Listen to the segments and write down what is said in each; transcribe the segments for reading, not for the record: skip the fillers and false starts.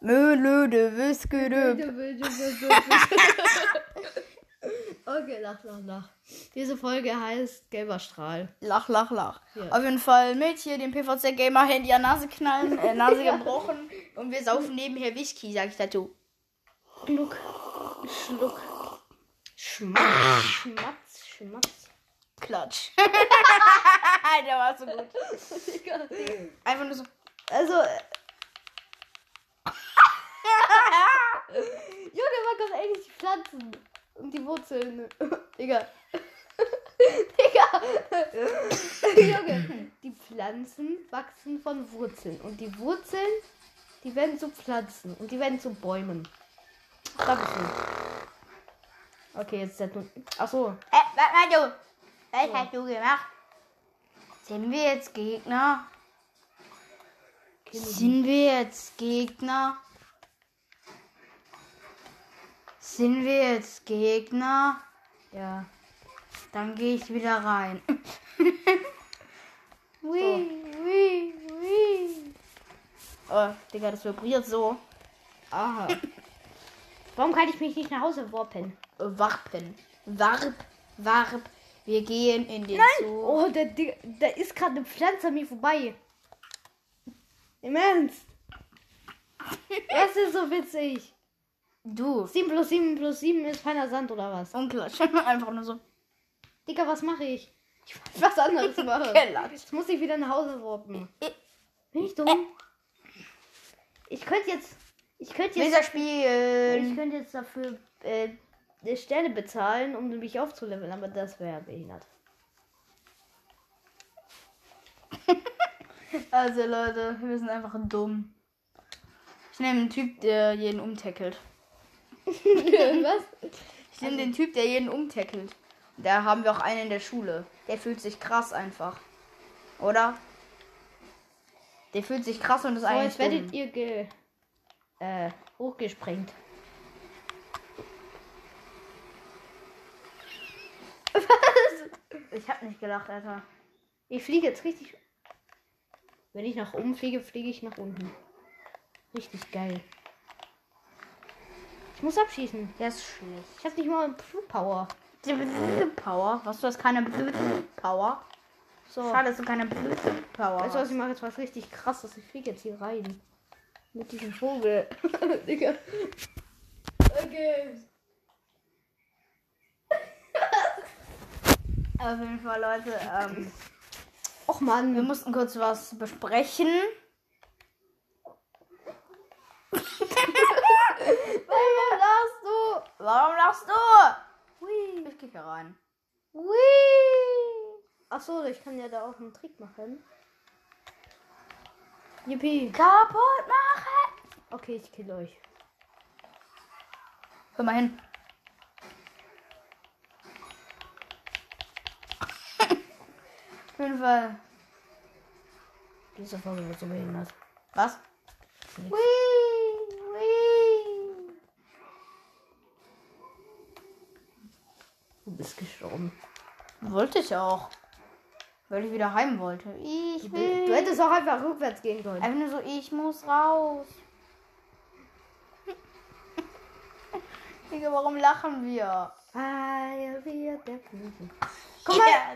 Möle de Wüske de. Okay, lach, lach, lach. Diese Folge heißt Gelber Strahl. Lach, lach, lach. Ja. Auf jeden Fall mit hier dem PVZ-Gamer Handy an Nase knallen, Nase gebrochen. Und wir saufen nebenher Whisky, sag ich dazu. Schluck, Schluck. Schmatz, Schmatz, Schmatz. Klatsch. Der war so gut. Einfach nur so. Also. Junge, man kommt eigentlich die Pflanzen. Und die Wurzeln. Digga. Digga. Junge, die Pflanzen wachsen von Wurzeln. Und die Wurzeln, die werden zu Pflanzen. Und die werden zu Bäumen. Wachsen. Okay, jetzt ist der Ton. Achso. Warte, was hast du gemacht? Sind wir jetzt Gegner? Sind wir jetzt Gegner? Ja. Dann gehe ich wieder rein. Wii. Oh, Digga, das vibriert so. Aha. Warum kann ich mich nicht nach Hause warpen? Wir gehen in den Zoo. Oh, da ist gerade eine Pflanze an mir vorbei. Im Ernst? Das ist so witzig. Du. 7 + 7 + 7 ist feiner Sand, oder was? Unklatsch. Einfach nur so. Digga, was mache ich? Ich weiß, was anderes machen. Jetzt muss ich wieder nach Hause warpen. Bin ich dumm? Ich könnte jetzt dafür Sterne bezahlen, um mich aufzuleveln, aber das wäre behindert. Also Leute, wir sind einfach dumm. Ich nehme einen Typ, der jeden umtackelt. Was? Ich nehme den Typ, der jeden umtackelt. Da haben wir auch einen in der Schule. Der fühlt sich krass einfach. Oder? Der fühlt sich krass und ist so, eigentlich dumm. Jetzt werdet ihr hochgesprengt. Was? Ich hab nicht gelacht, Alter. Ich fliege jetzt richtig. Wenn ich nach oben fliege, fliege ich nach unten. Richtig geil. Ich muss abschießen. Das ist schlecht. Ich hab nicht mal Power. Power? Was, du hast keine Power? So. Schade, dass du keine Power. Weißt du was, ich mache jetzt was richtig krasses. Ich fliege jetzt hier rein. Mit diesem Vogel. Digga. Okay. Auf jeden Fall, Leute. Och man, wir mussten kurz was besprechen. Warum lachst du? Hui. Ich gehe hier rein. Hui. Achso, ich kann ja da auch einen Trick machen. Yippie. Kaputt machen! Okay, ich kill euch. Hör mal hin. Auf jeden Fall. Diese Folge wird so behindert. Was? Hui! Hui! Du bist gestorben. Wollte ich auch. Weil ich wieder heim wollte. Du hättest auch einfach rückwärts gehen können. Einfach nur so, ich muss raus. Digga, warum lachen wir? Guck mal, yeah,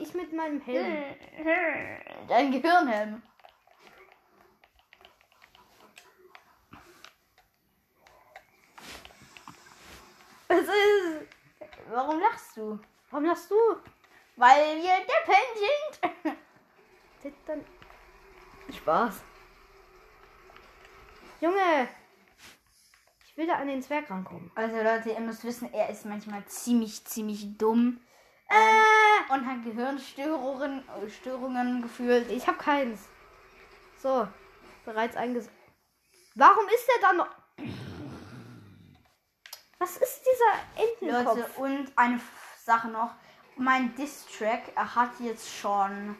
ich mit meinem Helm. Dein Gehirnhelm. Was ist? Warum lachst du? Weil wir deppen sind. Dann Spaß. Junge. Ich will da an den Zwerg rankommen. Also Leute, ihr müsst wissen, er ist manchmal ziemlich dumm. Und hat Gehirnstörungen gefühlt. Ich hab keins. So. Bereits eingesetzt. Warum ist der da noch? Was ist dieser Entenkopf? Leute, und eine Sache noch. Mein Diss-Track hat jetzt schon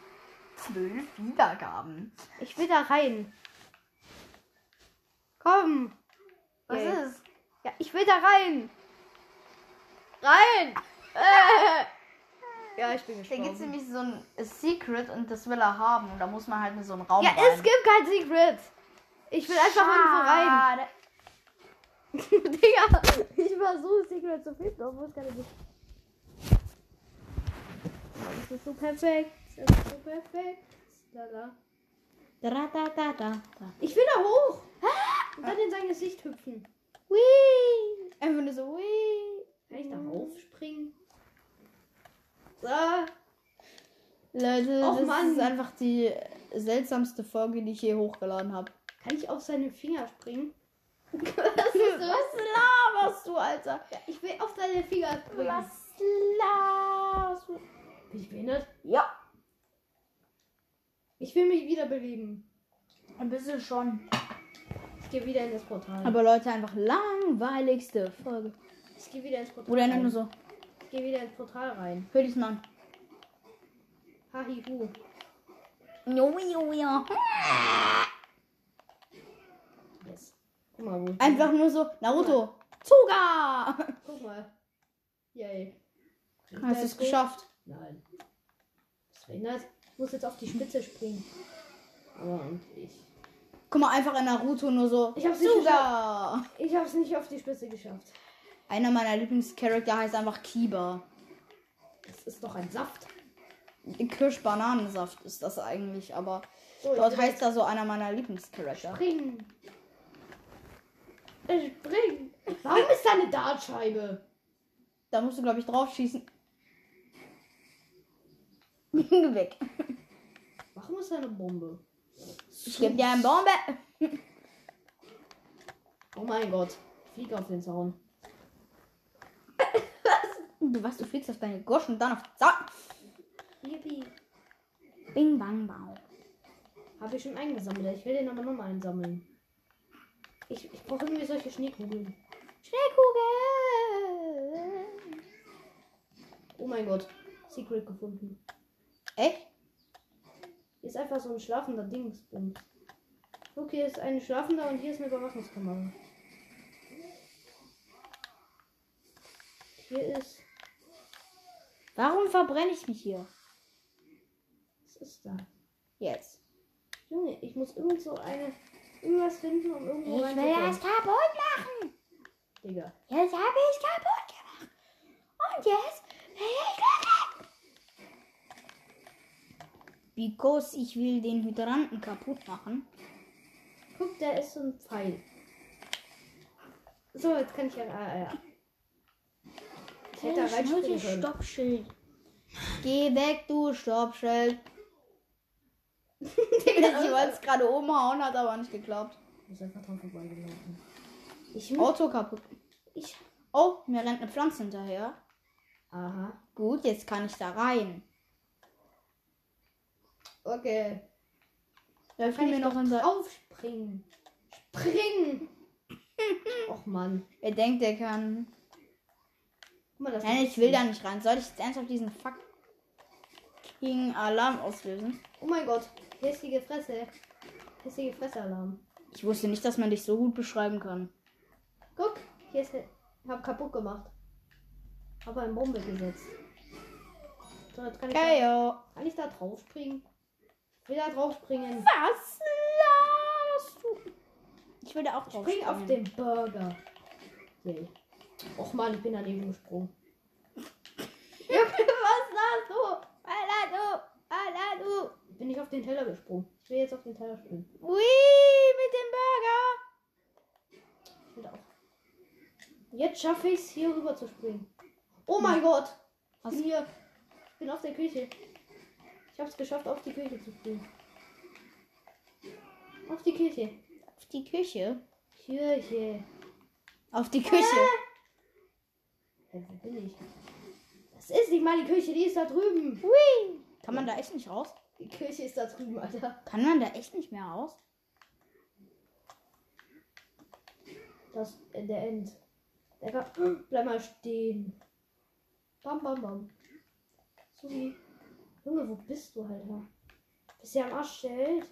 12 Wiedergaben. Ich will da rein. Komm. Was ist? Ja, ich will da rein. Rein! Ja, ich bin gespannt. Da gibt es nämlich so ein Secret und das will er haben. Und da muss man halt in so einen Raum rein. Ja, es gibt kein Secret. Ich will einfach mal irgendwo rein. Digga, ich versuch's nicht mehr zu finden, obwohl es gar nicht ist. Das ist so perfekt. Das ist so perfekt. Da, da. Da, da, da, da, da. Ich will da hoch. Und dann in sein Gesicht hüpfen. Whee. Einfach nur so, whee. Kann ich da raufspringen? So. Leute, das ist einfach die seltsamste Folge, die ich je hochgeladen habe. Kann ich auf seine Finger springen? Was laberst du, Alter? Ich will auf seine Finger springen. Was laberst du? Bin ich behindert? Ja. Ich will mich wieder bewegen. Ein bisschen schon. Ich gehe wieder in das Portal. Aber Leute, einfach langweiligste Folge. Ich gehe wieder ins Portal. Oder nur so. Ich gehe wieder ins Portal rein. Hör dies mal an. Hahihu. Jojojo. Yes. Guck mal, wo einfach nur so. Naruto. Zuga. Guck mal. Yay. Hast du es geschafft? Nein. Was verhindert? Ich muss jetzt auf die Spitze springen. Aber und ich. Guck mal, einfach in Naruto nur so. Ich hab's nicht geschafft. Ich hab's nicht auf die Spitze geschafft. Einer meiner Lieblingscharakter heißt einfach Kiba. Das ist doch ein Saft. Kirsch-Bananensaft ist das eigentlich, aber oh, dort heißt er so einer meiner Lieblingscharakter. Springen! Springen! Warum ist da eine Dartscheibe? Da musst du, glaube ich, drauf schießen. Weg. Warum ist da eine Bombe? Ich geb dir eine Bombe! Oh mein Gott. Flieg auf den Zaun. Was? Du fliegst auf deine Gosch und dann auf den Zaun? Yippie. Bing, bang, bau. Habe ich schon eingesammelt. Ich will den aber nochmal einsammeln. Ich brauche irgendwie solche Schneekugeln. Schneekugeln! Oh mein Gott. Secret gefunden. Echt? Hier ist einfach so ein schlafender Dingsbums. Guck, hier ist ein schlafender und hier ist eine Überwachungskamera. Hier ist... Warum verbrenne ich mich hier? Was ist da? Jetzt. Junge, ich muss irgend so eine... Irgendwas finden, um irgendwo reinzukommen. Ich will das kaputt machen! Digga. Jetzt habe ich kaputt gemacht! Und jetzt will ich kaputt! Because ich will den Hydranten kaputt machen. Guck, da ist so ein Pfeil. So, jetzt kann ich ja... ja. Ich hätte da reinspringen können. Stoppschild. Geh weg, du Stoppschild. Sie wollte es gerade umhauen, hat aber nicht geklappt. Ich bin einfach dran vorbeigelaufen. Auto kaputt. Oh, mir rennt eine Pflanze hinterher. Aha. Gut, jetzt kann ich da rein. Okay. Da kann ich mir noch aufspringen. Springen! Och Mann. Er denkt, er kann. Guck mal, das nein, ich will da nicht rein. Soll ich jetzt ernsthaft diesen fucking Alarm auslösen? Oh mein Gott. Hässliche Fresse. Hässliche Fresse-Alarm. Ich wusste nicht, dass man dich so gut beschreiben kann. Guck, hier ist... Ich hab kaputt gemacht. Hab eine Bombe gesetzt. So, jetzt kann ich, kann ich da drauf springen? Ich will da drauf springen. Was laberst du? Ich will da auch drauf springen. Spring auf den Burger. Yay. Och man, ich bin daneben gesprungen. Bin ich auf den Teller gesprungen. Ich will jetzt auf den Teller springen. Ui, mit dem Burger. Ich will auch. Jetzt schaffe ich es, hier rüber zu springen. Oh mein Gott. Ich bin hier. Ich bin auf der Küche. Ich habe es geschafft, auf die Küche zu springen. Auf die Küche. Auf die Küche? Kirche. Auf die Küche. Ja, wo bin ich? Das ist nicht mal die Küche, die ist da drüben. Ui. Kann man da echt nicht raus? Die Kirche ist da drüben, Alter. Kann man da echt nicht mehr raus? Das, der End. Der kann, bleib mal stehen. Bam, bam, bam. Susi. Junge, wo bist du, Alter? Bist du ja am Arsch, Schild?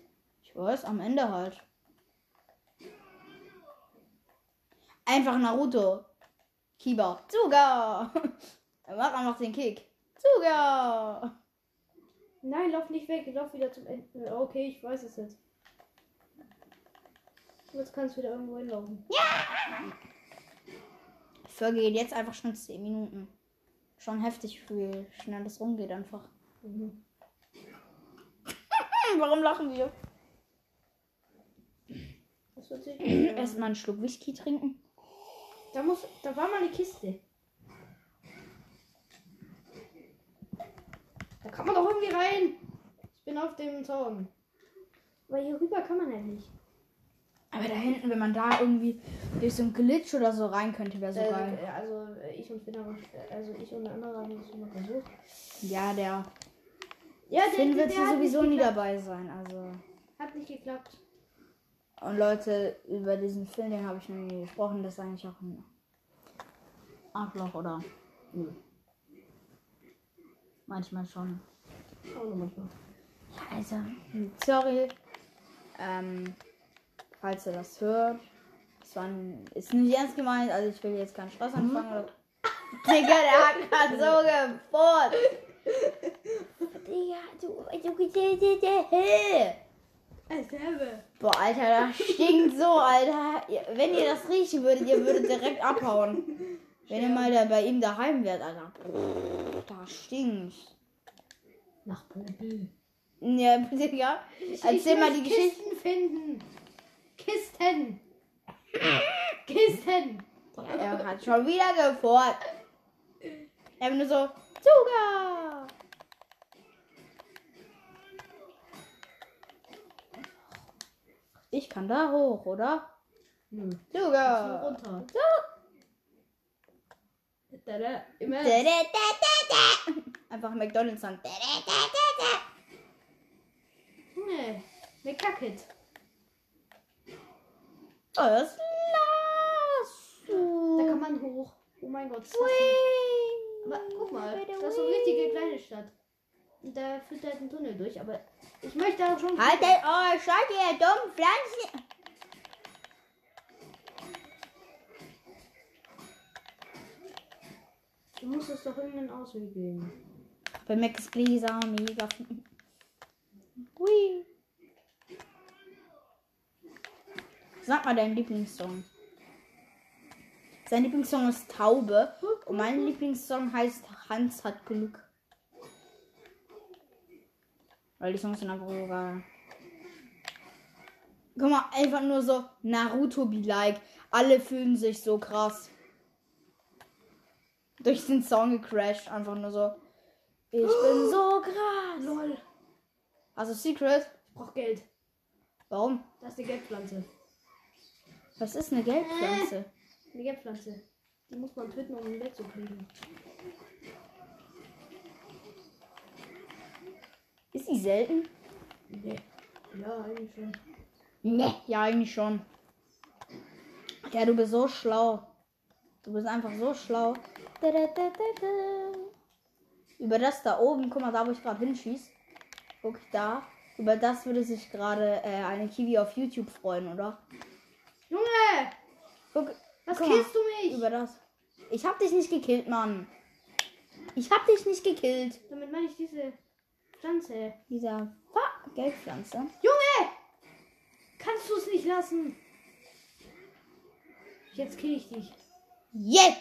Ich weiß, am Ende halt. Einfach Naruto. Kiba. Zuga. Er macht einfach den Kick. Zuga. Nein, lauf nicht weg, lauf wieder zum Ende. Okay, ich weiß es jetzt. Jetzt kannst du wieder irgendwo hinlaufen. Ja! Die Folge geht jetzt einfach schon 10 Minuten. Schon heftig, wie schnell das rumgeht einfach. Mhm. Warum lachen wir? Das wird sich erstmal einen Schluck Whisky trinken. Da war mal eine Kiste. Da kann man doch irgendwie rein. Ich bin auf dem Zaun. Aber hier rüber kann man ja nicht. Aber da hinten, wenn man da irgendwie durch so einen Glitch oder so rein könnte, wäre so geil. Also ich und der andere haben das immer versucht. Ja, der wird hier sowieso nie dabei sein. Also hat nicht geklappt. Und Leute, über diesen Film, den habe ich noch nie gesprochen. Das ist eigentlich auch ein Arschloch, oder? Nö. Manchmal schon. Auch nur manchmal. Ja, also, sorry. Falls ihr das hört. Das war ist nicht ernst gemeint, also ich will jetzt keinen Spaß anfangen. Oder? Digga, der hat gerade so gefurzt. Digga, boah, Alter, das stinkt so, Alter. Wenn ihr das riechen würdet, ihr würdet direkt abhauen. Wenn ihr mal da bei ihm daheim wärt, Alter. Da stinkt. Nach Pompel. Ja, Digga. Erzähl mal die Geschichten finden. Kisten! Kisten! Er hat schon wieder gefordert. Er hat nur so, Zucker! Ich kann da hoch, oder? Hm. Zucker! Runter. So. Einfach McDonalds-Song. Nee, ne Kacke. Oh, das lass du. Da kann man hoch. Oh mein Gott. Aber guck mal, das ist so eine richtige kleine Stadt. Und da führt halt ein Tunnel durch, aber ich möchte auch schon... Haltet euch, seid ihr dummen Pflanzen! Du musst es doch irgendeinen Ausweg geben. Bei Max Gläser, mega. Hui. Sag mal deinen Lieblingssong. Sein Lieblingssong ist Taube. Und mein Lieblingssong heißt Hans hat Glück. Weil die Songs sind einfach so geil. Guck mal, einfach nur so Naruto be like. Alle fühlen sich so krass. Durch den Song gecrashed. Einfach nur so. Ich bin so krass. Lol. Also Secret. Ich brauch Geld. Warum? Das ist die Geldpflanze. Was ist eine Gelbpflanze? Eine Gelbpflanze. Die muss man töten, um Geld zu kriegen. Ist die selten? Nee. Ja, eigentlich schon. Nee, ja, eigentlich schon. Ja, du bist so schlau. Du bist einfach so schlau. Über das da oben, guck mal, da wo ich gerade hinschieß. Guck da. Über das würde sich gerade eine Kiwi auf YouTube freuen, oder? Junge! Guck, was killst du mich? Über das. Ich hab dich nicht gekillt, Mann. Ich hab dich nicht gekillt. Damit meine ich diese Pflanze. Dieser Geldpflanze. Junge! Kannst du es nicht lassen? Jetzt kill ich dich. Jetzt!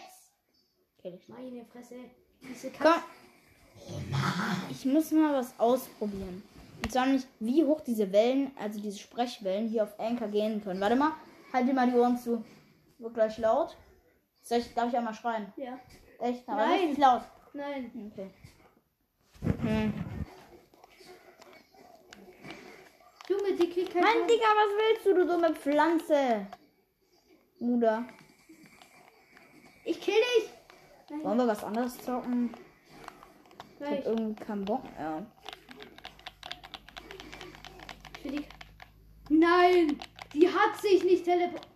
Kill ich dich. Meine Fresse. Diese Katze. Ich muss mal was ausprobieren. Und zwar nicht, wie hoch diese Wellen, also diese Sprechwellen hier auf Anchor gehen können. Warte mal. Halt dir mal die Ohren zu. Wird gleich laut. Darf ich einmal schreien? Ja. Echt? Aber nein. Nicht laut. Nein. Okay. Junge, die kriegt keinen... Mann, Digga, was willst du dumme Pflanze? Muda. Ich kill dich. Nein. Wollen wir was anderes zocken? Nein. Ich hab irgendwie keinen Bock. Ja. Nein. Die hat sich nicht teleportiert.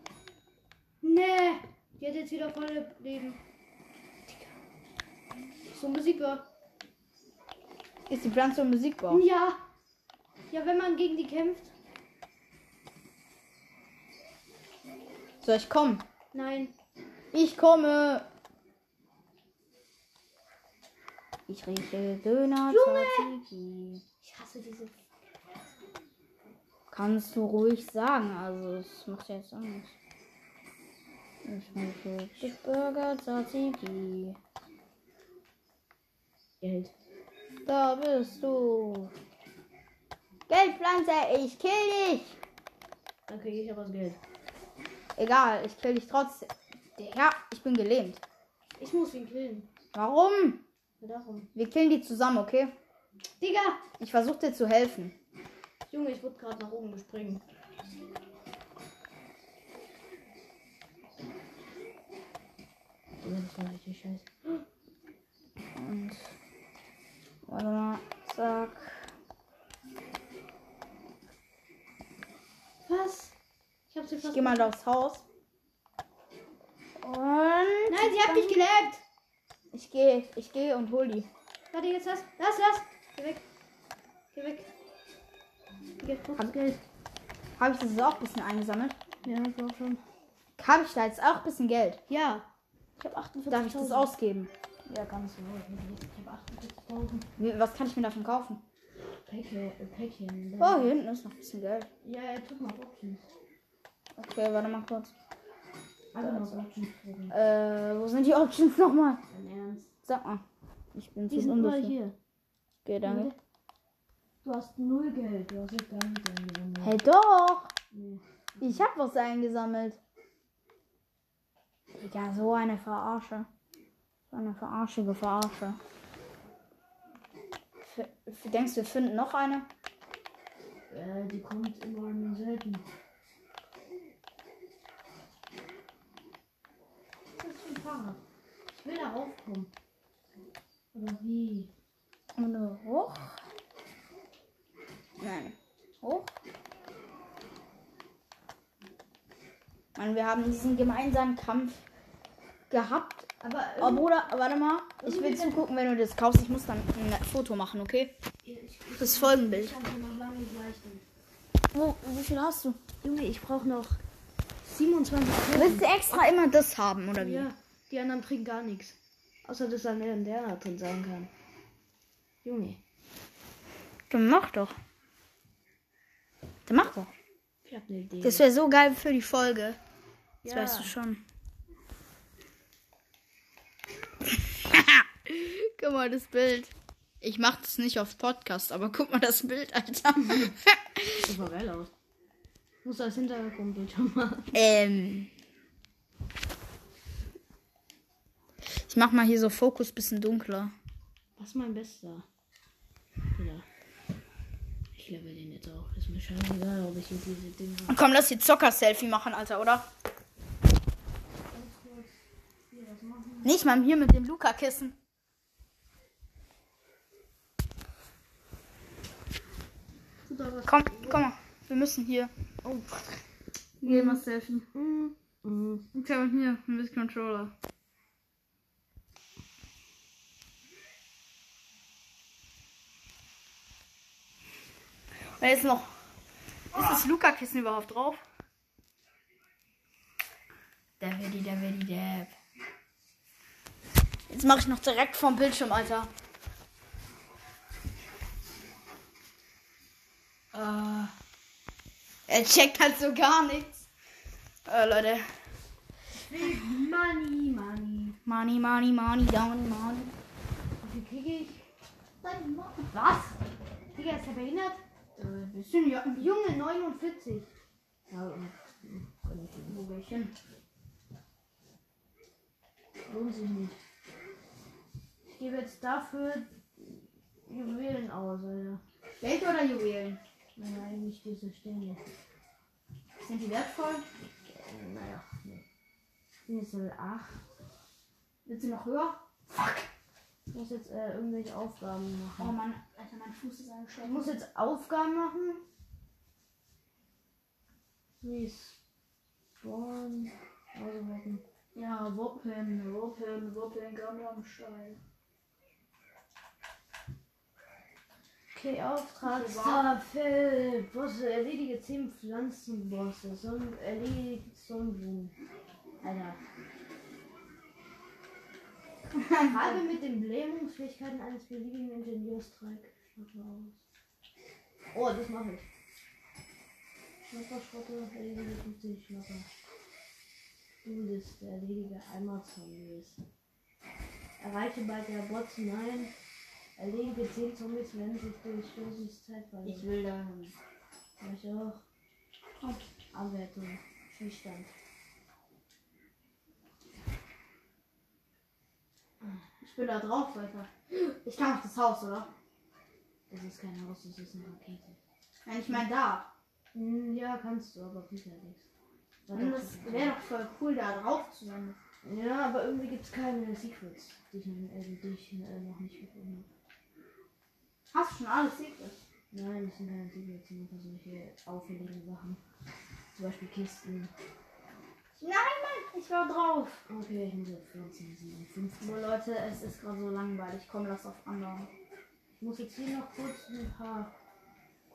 Nee. Die hat jetzt wieder volle Leben. So unbesiegbar. Ist die Pflanze unbesiegbar? Ja. Ja, wenn man gegen die kämpft. Soll ich kommen? Nein. Ich komme. Ich rieche Döner. Junge! Ich hasse diese... Kannst du ruhig sagen, also es macht ja jetzt auch nichts. Ich möchte Big Burger Tzatziki. Geld. Da bist du. Geldpflanze, ich kill dich. Dann kriege ich aber das Geld. Egal, ich kill dich trotzdem. Ja, ich bin gelähmt. Ich muss ihn killen. Warum? Darum. Wir killen die zusammen, okay? Digga! Ich versuche dir zu helfen. Junge, ich wurde gerade nach oben gespringen. Das ist doch richtig scheiße. Und. Warte mal. Zack. Was? Ich hab sie fast. Ich geh mal aufs Haus. Und. Nein, sie hat mich gelebt! Ich gehe und hol die. Warte, jetzt lass! Geh weg. Hab ich das jetzt auch ein bisschen eingesammelt? Ja, das auch schon. Hab ich da jetzt auch ein bisschen Geld? Ja. Ich hab 48.000. Darf ich das ausgeben? Ja, ganz normal. Ich hab 48.000. Was kann ich mir davon kaufen? Päckchen. Oh, hier hinten ist noch ein bisschen Geld. Ja, guck mal, Boxen. Okay, warte mal kurz. Also, wo sind die Options nochmal? Sag mal. Ich bin zu unbeschwert. Okay, danke. Du hast null Geld. Du hast jetzt gar nichts eingesammelt. Hey, doch. Nee. Ich hab was eingesammelt. Digga, so eine Verarsche. So eine verarschige Verarsche. Denkst du, wir finden noch eine? Die kommt immer nur selten. Ich will da raufkommen. Oder wie? Oder hoch? Nein. Hoch? Mann, wir haben diesen gemeinsamen Kampf gehabt. Aber. Oh, Bruder, warte mal. Ich will zugucken, wenn du das kaufst. Ich muss dann ein Foto machen, okay? Das Folgenbild. Oh, wie viel hast du? Junge, ich brauche noch 27. Willst du extra immer das haben, oder wie? Ja. Die anderen kriegen gar nichts. Außer dass da ein Lerner drin sein kann. Junge. Dann mach doch. Ich hab eine Idee. Das wäre so geil für die Folge. Das ja. Weißt du schon. Guck mal, das Bild. Ich mach das nicht auf Podcast, aber guck mal das Bild, Alter. Das war geil aus. Ich muss das Hintergrundbild schon machen. Ich mach mal hier so Fokus bisschen dunkler. Was ist mein Bester? Ja. Ich level den jetzt auch. Ist mir scheißegal, ob ich diese Dinge. Komm, lass die Zocker-Selfie machen, Alter, oder? Nicht mal hier mit dem Luca-Kissen. Komm mal. Wir müssen hier. Oh. Nehmen wir Selfie. Ich habe hier mit Controller. Jetzt noch. Ist das Luca-Kissen überhaupt drauf? Der. Jetzt mache ich noch direkt vom Bildschirm, Alter. Er checkt halt so gar nichts. Leute. Money, down, money. Wie kriege ich? Was? Digga, ist er behindert? Junge, 49. Ja, wo gehe ich hin? Lohnt sich nicht. Ich gebe jetzt dafür Juwelen aus, Alter. Geld oder Juwelen? Nein, nicht diese Stände. Sind die wertvoll? Naja, ne. Sind jetzt 8. Sind sie noch höher? Fuck! Ich muss jetzt irgendwelche Aufgaben machen. Oh Mann, Alter, mein Fuß ist angeschlagen. Ich muss jetzt Aufgaben machen. Respawn. Also Wappen. Ja, Wappen, Gramm am Stein. Okay, Auftragstafel. Bosse, erledige 10 Pflanzenbosse. Erledige Sonnenblumen. Alter. Habe mit den Lähmungsfähigkeiten eines beliebigen Ingenieurstreik. Oh, das mache ich. Locker Schrotte, erledige 50 locker. Du bist der erledige Eimer-Zombies. Erreiche bei der Bots, nein. Erledige 10 Zombies, wenn sich durch Stoßungszeit verlieren. Ich will da hin. Ich auch. Und Anwertung. Schüchtern. Ich bin da drauf, Leute. Ich kann auf das Haus, oder? Das ist kein Haus, das ist eine Rakete. Nein, ich meine da. Ja, kannst du, aber geht ja nichts. Das wäre doch voll cool, da drauf zu sein. Ja, aber irgendwie gibt es keine Secrets, die ich noch nicht gefunden habe. Hast du schon alle Secrets? Nein, das sind keine Secrets, sondern solche auffällige Sachen. Zum Beispiel Kisten. Nein, Mann, ich war drauf. Okay, ich muss jetzt 14, 57. So, Leute, es ist gerade so langweilig. Komm, lass auf anderen. Ich muss jetzt hier noch kurz ein paar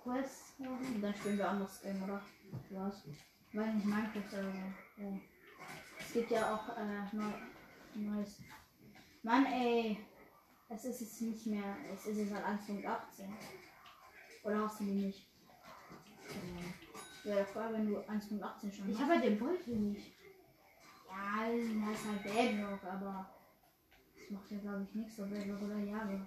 Quests machen. Und dann spielen wir anderes Game, oder? Was? Weil nicht Minecraft oder so. Ja. Es gibt ja auch neues. Mann, ey. Es ist jetzt nicht mehr. Es ist jetzt halt 1.18. Oder hast du die nicht? Ja, das war, wenn du 1.18 schon. Ich habe halt den Beutel nicht. Ja, das ist halt Badlock, aber das macht ja, glaube ich, nichts. So Badlock oder Jahre.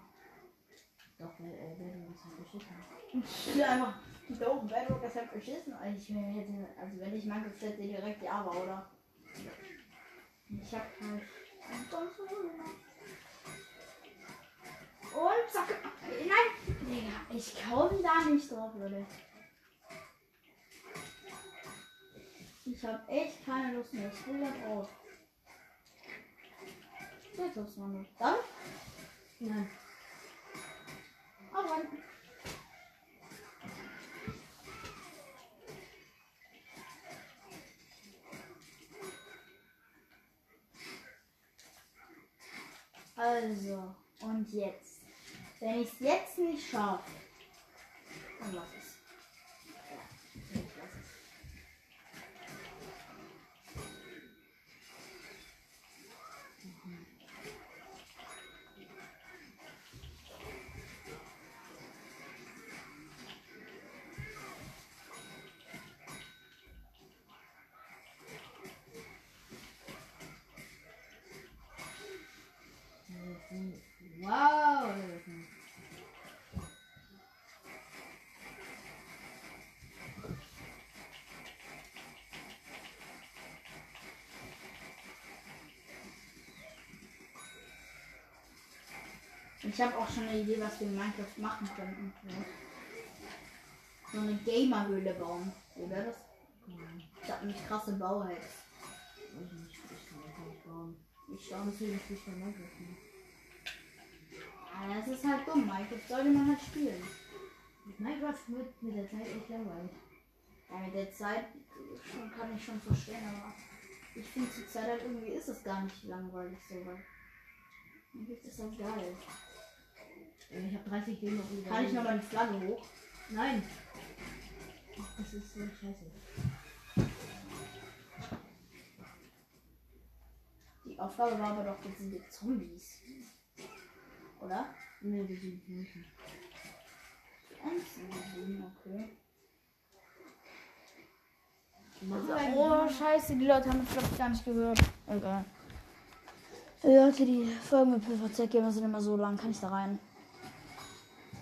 Doch, weil Badlock ist halt beschissen. Ja, einfach. Doch, Badlock ist halt beschissen. Also, wenn ich mein hätte direkt Jahre, oder? Ich hab halt. Und zack. Nein! Digga, ich komme da nicht drauf, Leute. Ich hab echt keine Lust mehr. Ich will da drauf. Jetzt los, Mann. Dann? Nein. Aber. Also, und jetzt. Wenn ich es jetzt nicht schaffe, dann lass es. Wow! Ich habe auch schon eine Idee, was wir in Minecraft machen könnten. So eine Gamerhöhle bauen, oder das? Ich habe nämlich krasse Bauhacks. Ich schaue natürlich nicht mehr Minecraft hin. Das ist halt dumm, Minecraft sollte man halt spielen. Minecraft wird mit der Zeit echt langweilig. Ja, mit der Zeit kann ich schon verstehen, aber ich finde zur Zeit halt irgendwie ist es gar nicht langweilig sogar. Mir gibt es das geil. Ich habe 30 Leben noch wieder. Kann ich nochmal die Flagge hoch? Nein. Das ist so scheiße. Die Aufgabe war aber doch, das sind die Zombies. Oder? Ne, wir sind nicht. Okay. Oh, scheiße, die Leute haben mich, glaube ich, gar nicht gehört. Egal. Leute, die Folgen mit PVZ-Gamer sind immer so lang. Kann ich da rein?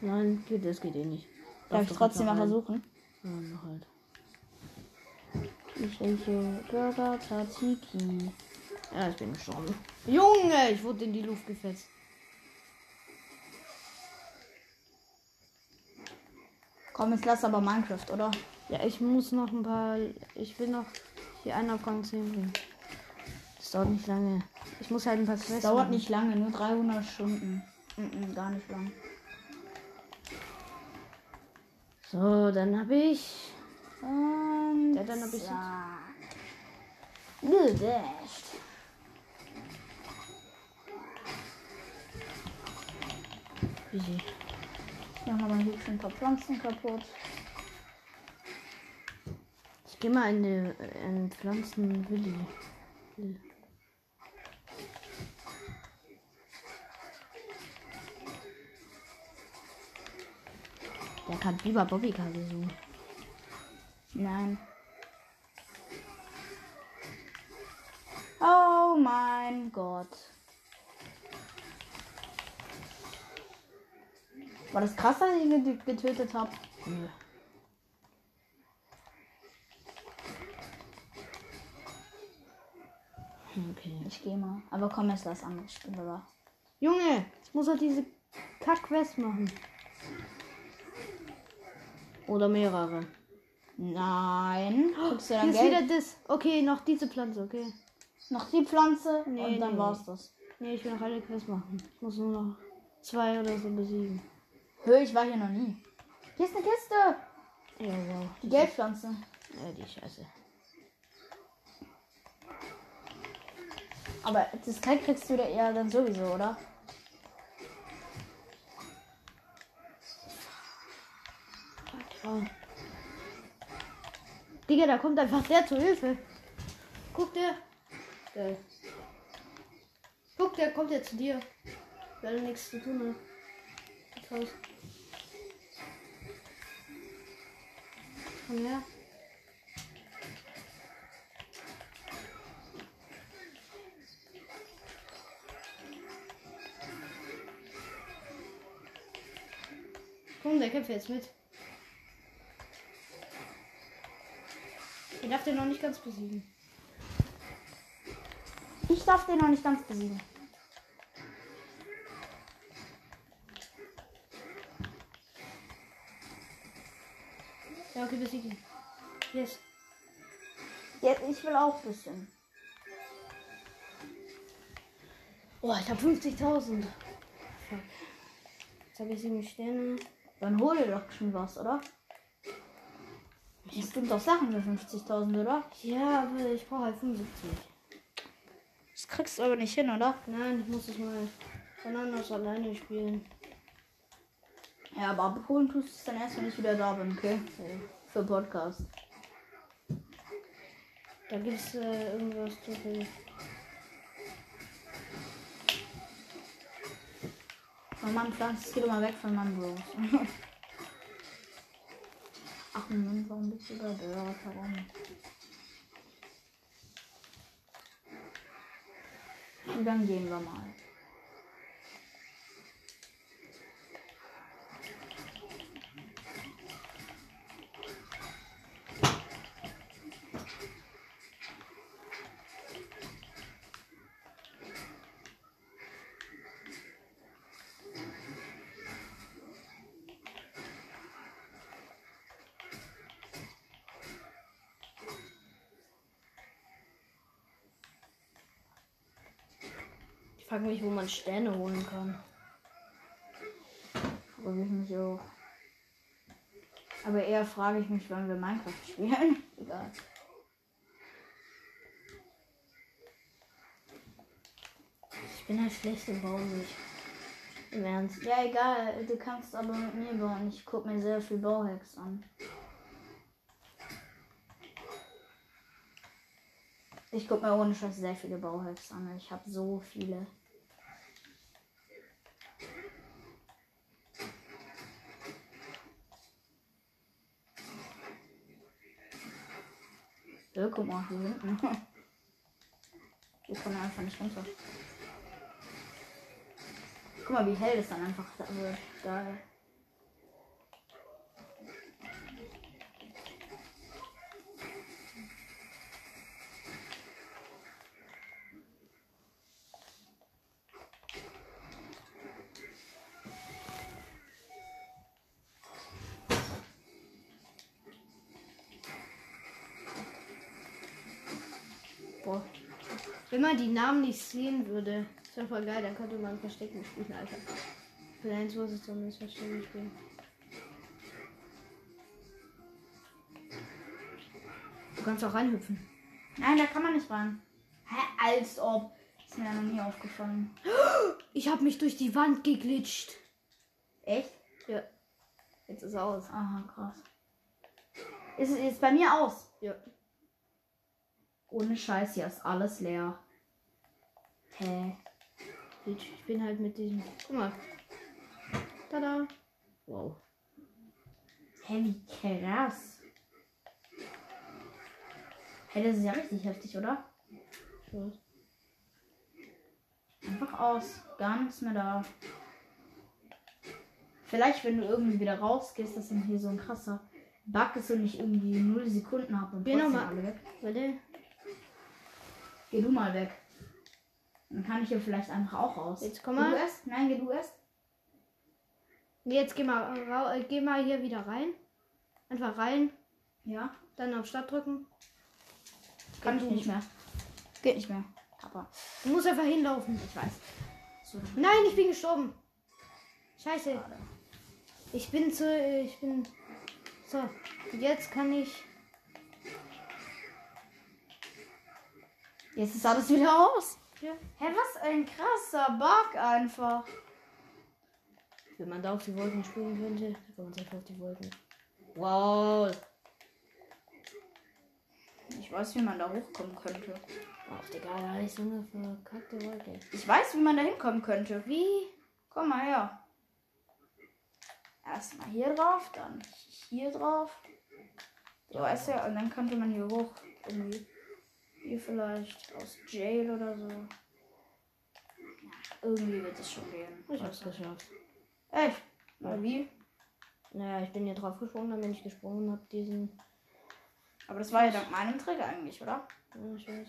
Nein, das geht eh nicht. Darf ich trotzdem mal versuchen? Ja, noch halt. Ich denke, Burger Tzatziki. Ja, ich bin gestorben. Junge, ich wurde in die Luft gefetzt. Komm, jetzt lass aber Minecraft, oder? Ja, ich muss noch ein paar. Ich will noch hier einer konzentrieren. Das dauert nicht lange. Ich muss halt ein paar Quests. Das dauert nicht lange, nur 300 Stunden. Gar nicht lang. So, dann habe ich. Und ja, dann habe ich. Jetzt. Easy. Dann haben wir hier schon ein paar Pflanzen kaputt. Ich gehe mal in den Pflanzenwilli. Der kann lieber Bobbycard suchen. Nein. Oh mein Gott. War das krass, dass ich ihn getötet habe? Nö. Okay. Ich gehe mal. Aber komm, jetzt lass anderes Spiel, oder? Junge, ich muss halt diese Kack-Quest machen. Oder mehrere. Nein. Kriegst du dann Geld? Wieder das. Okay, noch diese Pflanze, okay. Noch die Pflanze? Nee, und dann war's das. Nee, ich will noch eine Quest machen. Ich muss nur noch 2 oder so besiegen. Hör, ich war hier noch nie. Hier ist eine Kiste. Ja, wow. Die Geldpflanze. Ja, die Scheiße. Aber das Geld kriegst du da eher dann sowieso, oder? Oh. Digga, da kommt einfach der zur Hilfe. Guck dir. Geil. Guck, der kommt ja zu dir. Weil du nichts zu tun hast. Komm her. Komm, der kämpft jetzt mit. Ich darf den noch nicht ganz besiegen. Ich darf den noch nicht ganz besiegen. Ja, okay, besiege ihn. Yes. Jetzt, ich will auch ein bisschen. Oh, ich habe 50.000. Fuck. Jetzt habe ich 7 Sterne. Dann hol dir doch schon was, oder? Es gibt doch Sachen für 50.000, oder? Ja, aber ich brauche halt 75. Das kriegst du aber nicht hin, oder? Nein, ich muss es mal von anders alleine spielen. Ja, aber abholen tust du es dann erst, wenn ich wieder da bin, okay? Okay. Für Podcast. Da gibt es irgendwas zu viel. Oh Mann, Pflanz, geh doch mal weg von meinem Bros. Ach Mann, warum bist du da? Ja, warum? Und dann gehen wir mal. Ich frage mich, wo man Sterne holen kann. Frage ich mich auch. Aber eher frage ich mich, wann wir Minecraft spielen. Egal. Ich bin halt schlecht im Bauen, nicht. Im Ernst. Ja, egal. Du kannst aber mit mir bauen. Ich gucke mir sehr viel Bauhacks an. Ich gucke mir ohne Scheiß sehr viele Bauhacks an. Ich habe so viele. Ja, guck mal, hier hinten. Wir kommen einfach nicht runter. Guck mal, wie hell das dann einfach da wird. Geil. Wenn man die Namen nicht sehen würde, ist ja voll geil, dann könnte man Verstecken spielen, Alter. Vielleicht muss ich zumindest Verstecken spielen. Du kannst auch reinhüpfen. Nein, da kann man nicht rein. Hä? Als ob. Ist mir ja noch nie aufgefallen. Ich habe mich durch die Wand geglitscht. Echt? Ja. Jetzt ist er aus. Aha, krass. Ist es jetzt bei mir aus? Ja. Ohne Scheiß, hier ist alles leer. Hä? Ich bin halt mit diesem. Guck mal. Tada. Wow. Hä, wie krass. Hey, das ist ja richtig heftig, oder? Schön. Einfach aus. Gar nichts mehr da. Vielleicht, wenn du irgendwie wieder rausgehst, dass dann hier so ein krasser Bug ist und ich irgendwie 0 Sekunden habe und trotzdem alle weg. Warte. Geh du mal weg. Dann kann ich hier vielleicht einfach auch raus. Jetzt komm mal. Geh du erst? Nein, geh du erst. Nee, jetzt geh mal hier wieder rein. Einfach rein. Ja. Dann auf Start drücken. Kann ich nicht mehr. Geht nicht mehr. Kappa. Du musst einfach hinlaufen. Ich weiß. So. Nein, ich bin gestorben. Scheiße. Schade. Ich bin. So. Jetzt kann ich. Jetzt ist alles wieder aus. Ja. Hä, was ein krasser Bug einfach. Wenn man da auf die Wolken springen könnte, dann kann man sich auf die Wolken. Wow. Ich weiß, wie man da hochkommen könnte. Ach, Digga, da ist so eine verkackte Wolke. Ich weiß, wie man da hinkommen könnte. Wie? Komm mal her. Erstmal hier drauf, dann hier drauf. So, weißt du, und dann könnte man hier hoch. Irgendwie. Hier vielleicht aus Jail oder so. Irgendwie wird es schon gehen. Ich hab's geschafft. Echt? Mal wie? Naja, ich bin hier drauf gesprungen, dann bin ich gesprungen und hab diesen. Aber das war ja dank meinem Trick eigentlich, oder? Ja, ich weiß.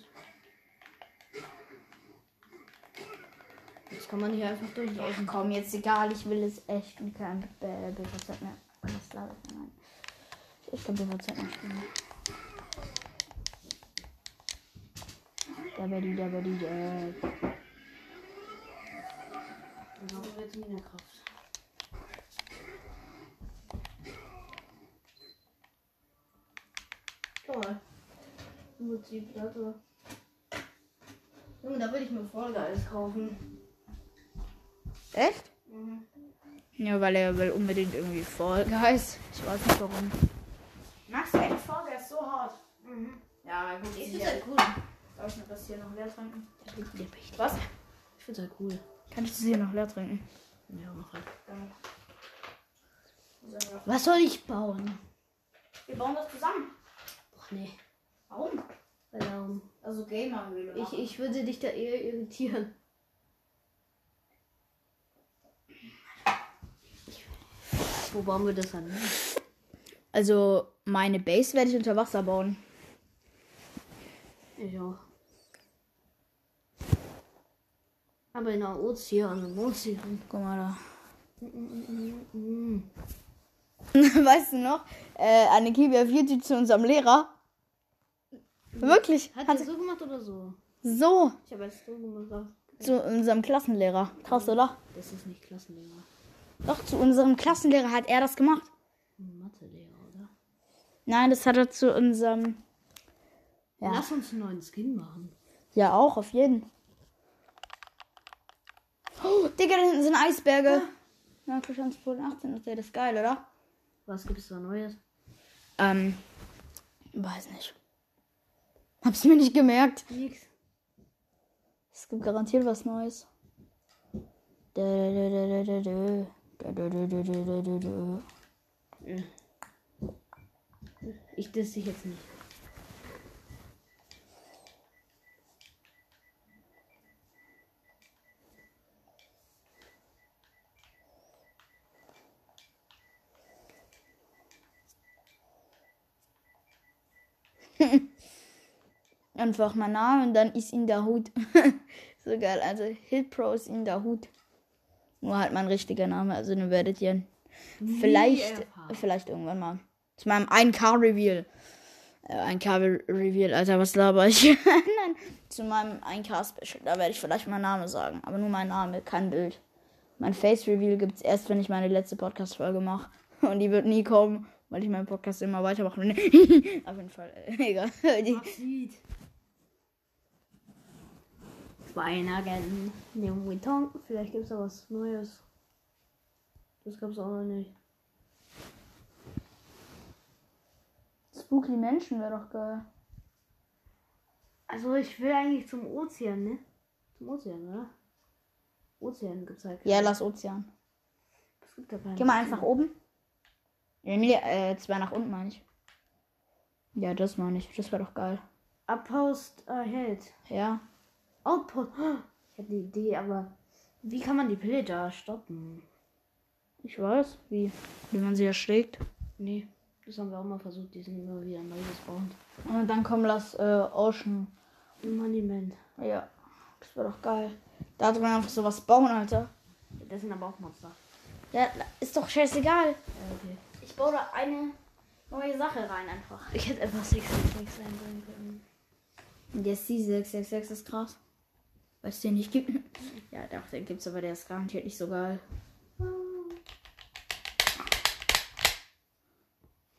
Jetzt kann man hier einfach durch. Ach komm, jetzt egal, ich will es echt mit keinem BVZ mehr. Ich kann BVZ nicht spielen. Da. Warum wird die in der Kraft? Toll. Wo ist die Platte? Junge, da würde ich mir Fall Guys kaufen. Echt? Mhm. Ja, weil er will unbedingt irgendwie Fall Guys. Ich weiß nicht warum. Machst du echt Fall Guys so hart? Mhm. Ja, gut. Ich find's halt cool. Darf ich mir das hier noch leer trinken? Was? Ich find's halt cool. Kann ich das hier noch leer trinken? Ja, mach halt. Ja. Was soll ich bauen? Wir bauen das zusammen. Ach nee. Warum? Weil, also Gamer-Höhle. Ich würde dich da eher irritieren. Wo bauen wir das dann? Also meine Base werde ich unter Wasser bauen. Ich auch. Aber in der Ozean, im Ozean. Guck mal da. Weißt du noch? Eine Kiba auf YouTube zu unserem Lehrer. Wirklich? Hat er so gemacht oder so? So. Ich habe es so gemacht. Zu unserem Klassenlehrer. Krass, oder? Das ist nicht Klassenlehrer. Doch, zu unserem Klassenlehrer hat er das gemacht. Mathelehrer, oder? Nein, das hat er zu unserem... Ja. Lass uns einen neuen Skin machen. Ja, auch, auf jeden. Oh, Digga, da hinten sind Eisberge. Ja. 9.18, das wäre das geil, oder? Was gibt's da Neues? Weiß nicht. Hab's mir nicht gemerkt. Nix. Es gibt garantiert was Neues. Ich diss dich jetzt nicht. Einfach mein Name und dann ist in der Hut. So geil, also Hit Pro ist in der Hut. Nur halt mein richtiger Name, also dann werdet ihr vielleicht irgendwann mal zu meinem 1K-Reveal. 1K-Reveal, Alter, was laber ich? Nein, zu meinem 1K-Special, da werde ich vielleicht meinen Namen sagen, aber nur mein Name, kein Bild. Mein Face-Reveal gibt's erst, wenn ich meine letzte Podcast-Folge mache und die wird nie kommen, weil ich meinen Podcast immer weitermache. Auf jeden Fall, egal. Weihnachten, Neo-Witton. Vielleicht gibt es da was Neues. Das gab es auch noch nicht. Spooky Menschen wäre doch geil. Also ich will eigentlich zum Ozean, ne? Zum Ozean, oder? Ozean gibt es halt. Ja, lass Ozean. Was gibt da keinen? Geh mal eins nach oben. Nee, 2 nach unten, meine ich. Ja, das meine ich. Das wäre doch geil. Outpost erhält. Ja. Outpost. Ich hatte die Idee, aber wie kann man die Pillager stoppen? Ich weiß, wie. Wie man sie erschlägt? Nee, das haben wir auch mal versucht. Die sind immer wieder neu gespawnt. Und dann kommen das Ocean Monument. Ja, das wäre doch geil. Da hat man einfach sowas bauen, Alter. Das sind aber auch Monster. Ja, ist doch scheißegal. Ja, okay. Ich baue da eine neue Sache rein einfach. Ich hätte einfach 666 einbringen können. Und jetzt die 666 ist krass. Weil es den nicht gibt. Ja, doch, den gibt's, aber der ist garantiert nicht so geil.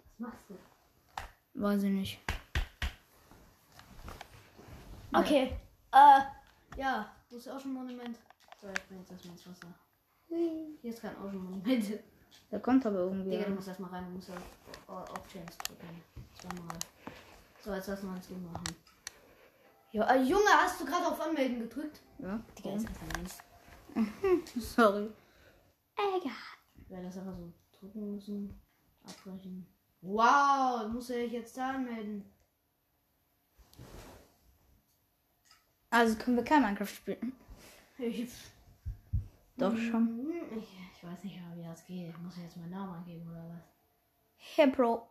Was machst du? Weiß ich nicht. Okay. Ja, wo ist Ocean Monument? So, ich bin jetzt erstmal ins Wasser. Hier ist kein Ocean Monument. Der kommt aber irgendwie. Digga, du musst erstmal rein, du musst auf James drücken. Zweimal. So, jetzt lass mal ins Ding machen. Ja, Junge, hast du gerade auf Anmelden gedrückt? Ja. Digga, ist kein Mensch. Sorry. Egal. Ich werde das einfach so drücken müssen. Abbrechen. Wow, muss er dich jetzt da anmelden? Also können wir kein Minecraft spielen. Doch schon. Ich weiß nicht, wie das geht. Ich muss jetzt meinen Namen angeben oder was? Hey, Bro.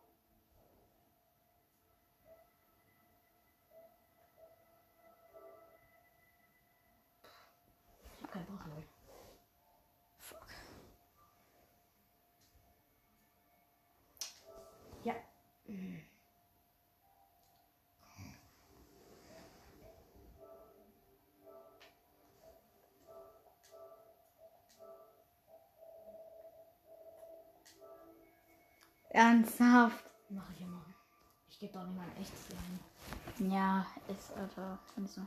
Ich hab keinen Bock mehr. Fuck. Ja. Ernsthaft? Mach ich immer. Ich gebe doch nicht mal ein echtes ein. Ja, ist einfach so.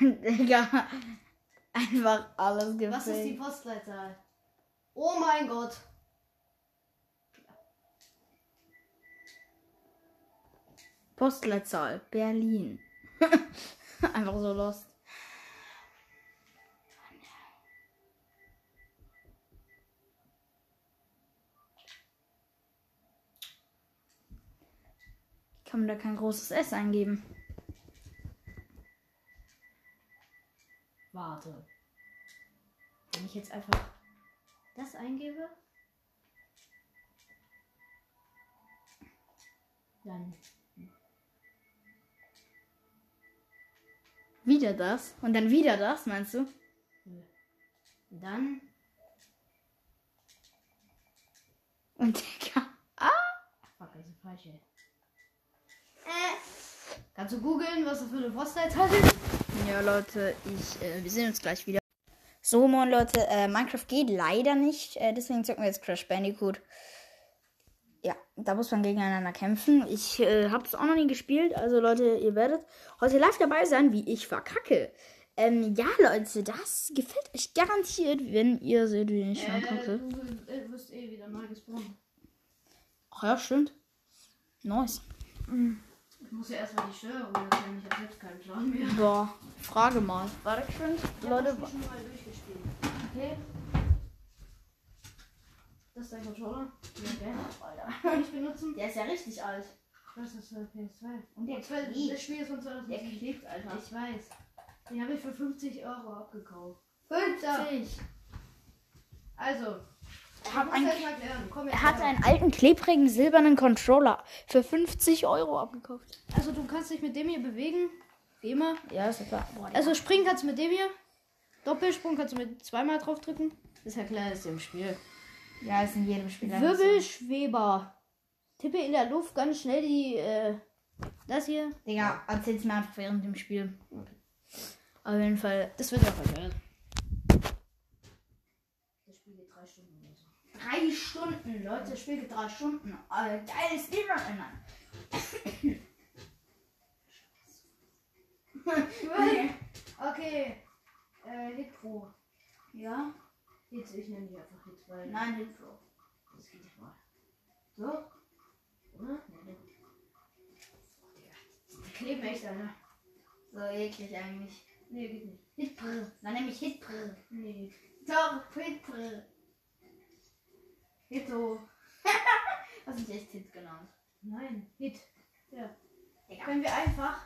Digga, einfach alles gefällt. Was ist die Postleitzahl? Oh mein Gott. Postleitzahl, Berlin. Einfach so lost. Ich kann mir da kein großes S eingeben. Warte. Wenn ich jetzt einfach das eingebe, dann... Wieder das? Und dann wieder das, meinst du? Dann. Und Digga. Ah! Fuck, das ist falsch, ey. Kannst du googeln, was du für eine Postleitzahl hast? Ja, Leute, wir sehen uns gleich wieder. So, moin, Leute. Minecraft geht leider nicht. Deswegen zocken wir jetzt Crash Bandicoot. Ja, da muss man gegeneinander kämpfen. Ich hab's auch noch nie gespielt. Also Leute, ihr werdet heute live dabei sein, wie ich verkacke. Ja, Leute, das gefällt euch garantiert, wenn ihr seht, wie ich verkacke. Du wirst eh wieder mal gespawnt. Ach ja, stimmt. Nice. Ich muss ja erstmal die Steuerung erklären. Ich hab selbst keinen Plan mehr. Boah, frage mal. War das schön? Ja, Leute, ich hab schon mal durchgespielt. Okay. Das ist dein Controller? Ja, der. Alter. Ich benutzen? Der ist ja richtig alt. Das ist für PS2. Und der PS2, das Spiel ist von 2010. Der klebt, Alter. Ich weiß. Den habe ich für 50 Euro abgekauft. 50! Also, er hat einen alten, klebrigen, silbernen Controller für 50 Euro abgekauft. Also, du kannst dich mit dem hier bewegen. Wie immer. Ja, ist ja klar. Boah, also, springen kannst du mit dem hier. Doppelsprung kannst du mit zweimal drauf drücken. Ist ja klar, ist im Spiel. Ja, ist in jedem Spiel. Wirbelschweber. Tippe in der Luft ganz schnell die, das hier. Digga, erzähl's mir einfach während dem Spiel. Okay. Auf jeden Fall, das wird ja voll geil. Das Spiel geht 3 Stunden oder so. 3 Stunden, Leute, das Spiel geht 3 Stunden. Geiles Game ändern. Okay. Okay. Hit Pro. Ja. Jetzt, ich nehme die einfach jetzt, weil... Nein, den Pro. Das geht ja mal. So? Oder? Nein, nein. Oh, Digga. Klebt mir echt an, ne? So eklig eigentlich. Nee, geht nicht. Hitbrill. Dann nehme ich Hitbrill. Nee. Doch, Hitbrill. Hitto. Hast du dich echt Hit genannt? Nein, Hit. Ja. Egal. Können wir einfach.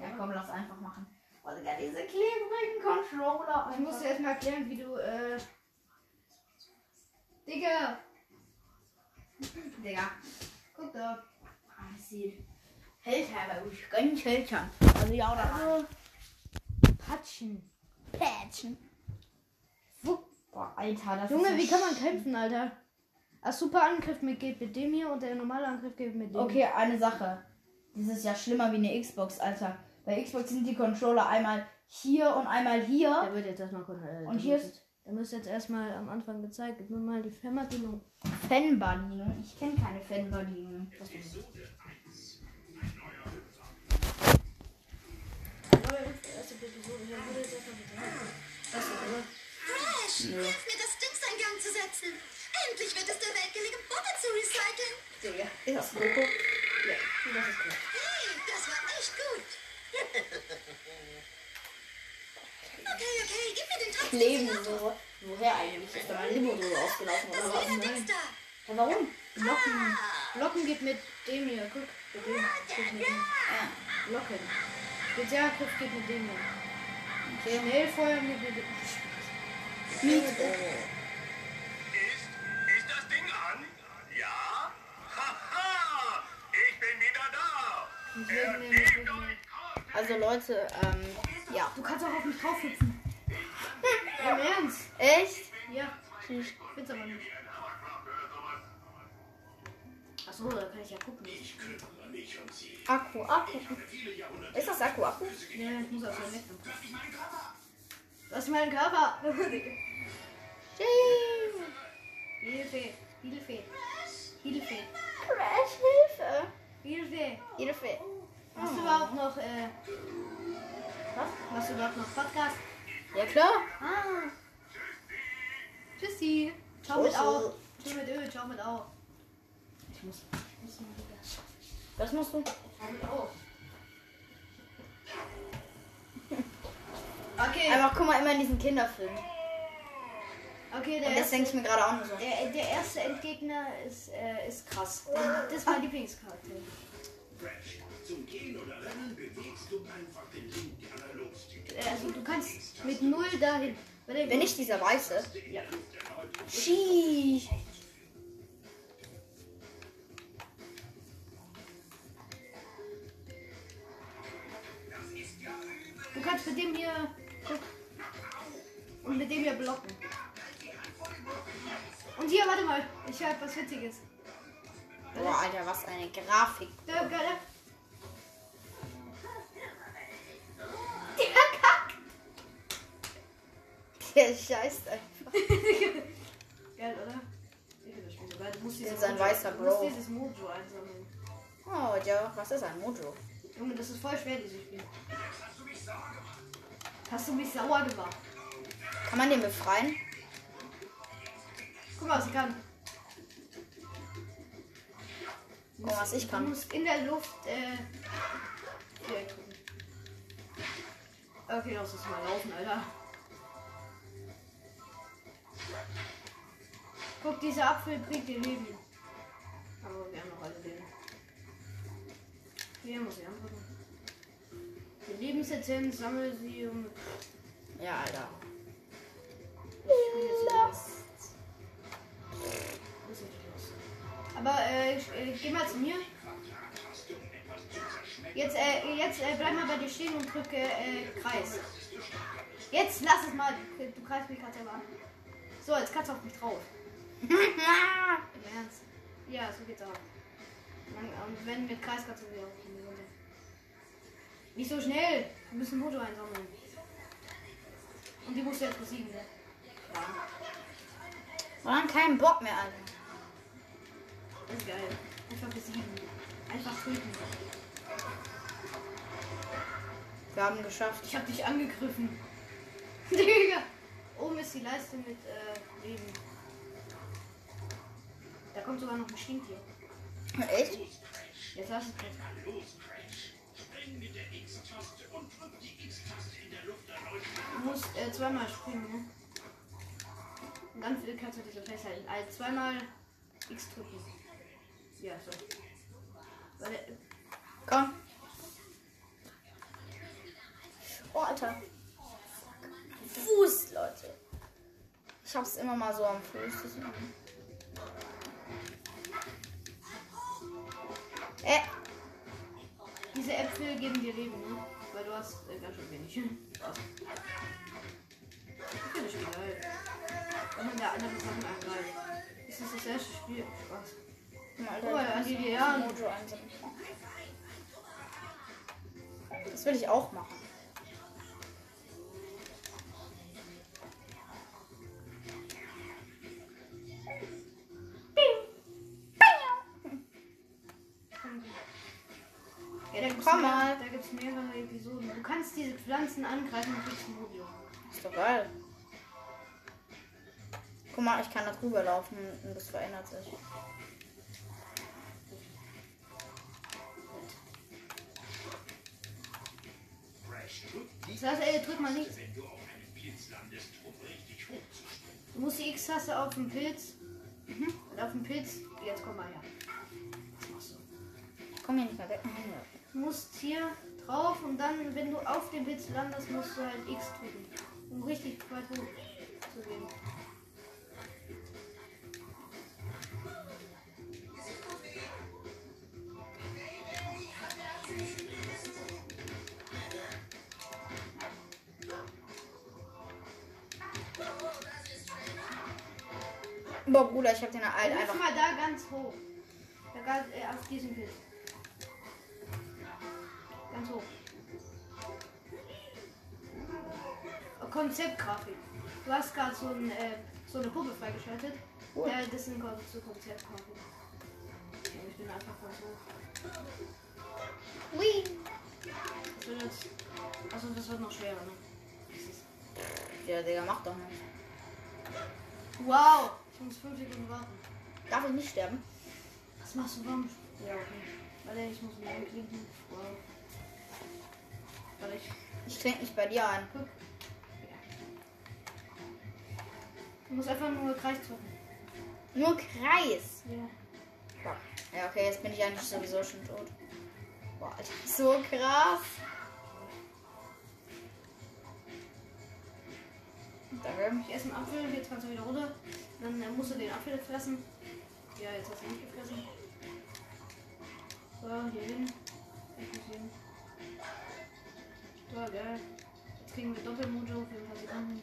Ja, komm, lass einfach machen. Oh, Digga, diese klebrigen Controller. Ich muss dir erstmal erklären, wie du, Digga. Guck da. Ah, sieht. Hälter, aber ich gönn nicht Hälter. Also ja, oder also, Patschen. Boah, Alter, das Junge, ist wie kann man kämpfen, Alter? Ein super Angriff geht mit dem hier und der normale Angriff geht mit dem. Okay, eine Sache. Das ist ja schlimmer wie eine Xbox, Alter. Bei Xbox sind die Controller einmal hier und einmal hier. Der wird jetzt erstmal und hier ist... Der muss jetzt erstmal am Anfang gezeigt. Gib mir mal die Fernbedienung. Fernbedienung? Ich kenne keine Fernbedienung. Crash! Hilf mir, das Dings in Gang zu setzen! Endlich wird es der Welt gelingen, Bombe zu recyceln! Digga, ist das Logo? Ja, das ist gut. Hey, das war echt gut! Okay, gib mir den Tropfen! Leben, woher eigentlich? Ist da meine Limo-Dose ausgelaufen oder was? Nein. Ja, warum? Locken geht mit dem hier, guck. Mit dem. Geht mit dem. Ja, Locken. Spezialangriff geht mit dem hier. Okay. Schnellfeuer mit dem. Ist das Ding an? Ja? Haha! Ich bin wieder da! Also Leute, ja. Du kannst auch auf mich draufsitzen. Im Ernst? Echt? Ja. Ich find's aber nicht. Achso, da kann ich ja gucken. Akku. Ist das Akku? Ja, ich muss auch so weg. Das ist mein Körper! Hilfe! Crash, Hilfe! Hast du überhaupt noch, was? Hast du überhaupt noch Podcast? Ja, klar! Ah. Tschüssi! Ciao mit auf! Ciao mit Öl, ciao mit auf! Ich muss mal wieder. Was musst du? Ciao mit auf! Okay. Aber guck mal immer in diesen Kinderfilm. Okay, und das denke ich mir gerade auch nur so. Der erste Endgegner ist krass. Das ist mein Lieblingscharakter. Crash, zum Gehen oder Rennen bewegst du einfach den linken Analogstick. Also du kannst mit 0 dahin. Wenn nicht dieser Weiße. Ja. Schieß. Du kannst mit dem hier... Guck. Und mit dem hier blocken. Und hier, warte mal. Ich hab was Witziges. Boah, Alter, was eine Grafik. Der Kack. Der scheißt einfach. Geil, oder? Das ist ein weißer Bro. Du musst dieses Mojo einsammeln. Oh, ja. Was ist ein Mojo? Junge, das ist voll schwer, dieses Spiel. Hast du mich sauer gemacht? Kann man den befreien? Guck mal, was ich kann. Guck mal, was ich kann. Du musst in der Luft direkt drücken. Okay, lass uns mal laufen, Alter. Guck, dieser Apfel bringt dir Leben. Aber wir haben noch alle Leben. Hier muss ich anpacken. Die Lebensessenz sammle sie um. Ja, Alter. Aber ich geh mal zu mir. Jetzt bleib mal bei dir stehen und drücke Kreis. Jetzt lass es mal. Du kreist mich gerade selber an. So, jetzt kannst du auf mich drauf. Im Ernst? Ja, so geht's auch. Und wenn mit Kreis kannst du wieder auf mich runter. Nicht so schnell! Wir müssen Mojo einsammeln. Und die musst du jetzt besiegen. Wir haben keinen Bock mehr, Alter. Das ist geil. Einfach besiegen. Einfach töten. Wir haben geschafft. Ich hab dich angegriffen. Digga! Oben ist die Leiste mit Leben. Da kommt sogar noch ein Stinktier. Echt? Jetzt lass es. springen mit der X-Taste und drück die X-Taste in der Luft erneut. Du musst zweimal springen. Und dann viel kannst du dich so festhalten. Also zweimal X drücken. Ja, so. Warte. Komm. Oh, Alter. Fuß, Leute. Ich hab's immer mal so am Fuß. Diese Äpfel geben dir Leben, ne? Weil du hast ganz schön wenig. Ich finde schon geil. Wenn man da andere Sachen angreift. Das ist das erste Spiel. Spaß. Oh, an die Diana. Das will ich auch machen. Komm mal, da gibt es mehrere Episoden. Du kannst diese Pflanzen angreifen und kriegst ein Video. Ist doch geil. Guck mal, ich kann da drüber laufen und das verändert sich. Das heißt, ey, drück mal nicht. Du musst die X-Taste auf den Pilz. Und auf den Pilz. Jetzt komm mal her. Was machst du? Ich komm hier nicht mehr weg. Du musst hier drauf und dann, wenn du auf dem Blitz landest, musst du halt X drücken, um richtig weit hoch zu gehen. Boah, Bruder, ich hab den Alt einfach... Guck mal da ganz hoch. Da auf diesem Blitz. Ganz hoch. Konzeptgrafik. Du hast gerade so eine Puppe freigeschaltet. Cool. Ja, das sind gerade so Konzeptgrafik. Ich bin einfach ganz hoch. Ui! Das wird jetzt... Achso, das wird noch schwerer, ne? Ja, Digga, mach doch nicht. Wow! Ich muss 5 Sekunden warten. Darf ich nicht sterben? Was machst du? Warum? Ja, okay. Warte, ich muss mehr klicken. Wow. Ich klinge nicht bei dir an. Guck. Du musst einfach nur Kreis drücken. Nur Kreis? Ja. Ja, okay, jetzt bin ich eigentlich sowieso schon tot. Boah, Alter, so krass. Danke. Ich esse einen Apfel, jetzt kannst du wieder runter. Dann musst du den Apfel fressen. Ja, jetzt hast du ihn nicht gefressen. So, hier hin. So, geil. Jetzt kriegen wir Doppelmojo für ein paar Sekunden.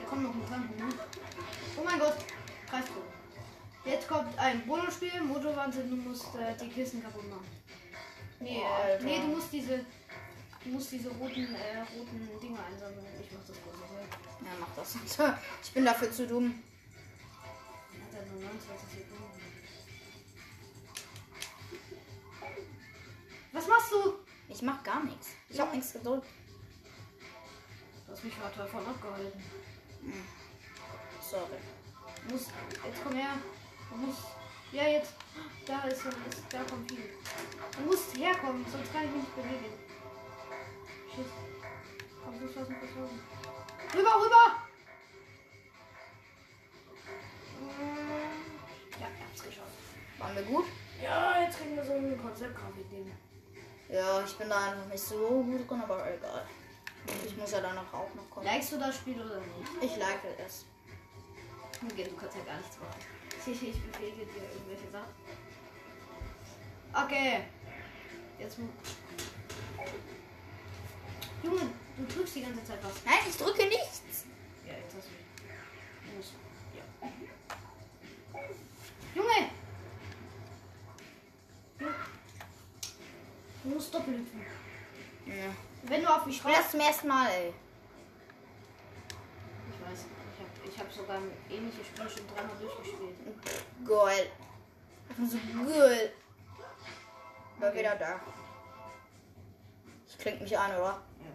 Da kommt noch ein Mutanten, ne? Oh mein Gott, Kreisbruch. Jetzt kommt ein Bonusspiel, Mojo-Wahnsinn, du musst die Kisten kaputt machen. Nee, nee, du musst diese roten Dinger einsammeln. Ich mach das kurz. Okay? Ja, mach das. Ich bin dafür zu dumm. Hat er nur 29 Sekunden. Was machst du? Ich mach gar nichts. Ich hab nichts gedrückt. Du hast mich gerade davon abgehalten. Hm. Sorry. Muss, jetzt komm her. Du musst. Ja, jetzt. Da kommt viel. Du musst herkommen, sonst kann ich mich nicht bewegen. Shit. Komm, du schaust mich geschossen. Rüber! Ja, ich hab's geschafft. Waren wir gut? Ja, jetzt kriegen wir so ein Konzeptgrafik-Ding. Ja, ich bin da einfach nicht so gut drin, aber egal. Ich muss ja danach auch noch kommen. Likest du das Spiel oder nicht? Ich like es. Okay, du kannst ja gar nichts machen. Ich befehle dir irgendwelche Sachen. Okay. Jetzt. Junge, du drückst die ganze Zeit was. Nein, ich drücke nichts. Ja, jetzt hast du mich. Ja. Junge! Du musst doppelhüpfen. Ja. Wenn du auf mich schreibst. Das zum ersten Mal, ey. Ich weiß. Ich hab sogar ein ähnliches Spiel schon dreimal durchgespielt. Geil. So geil. War wieder da. Das klingt mich an, oder? Ja.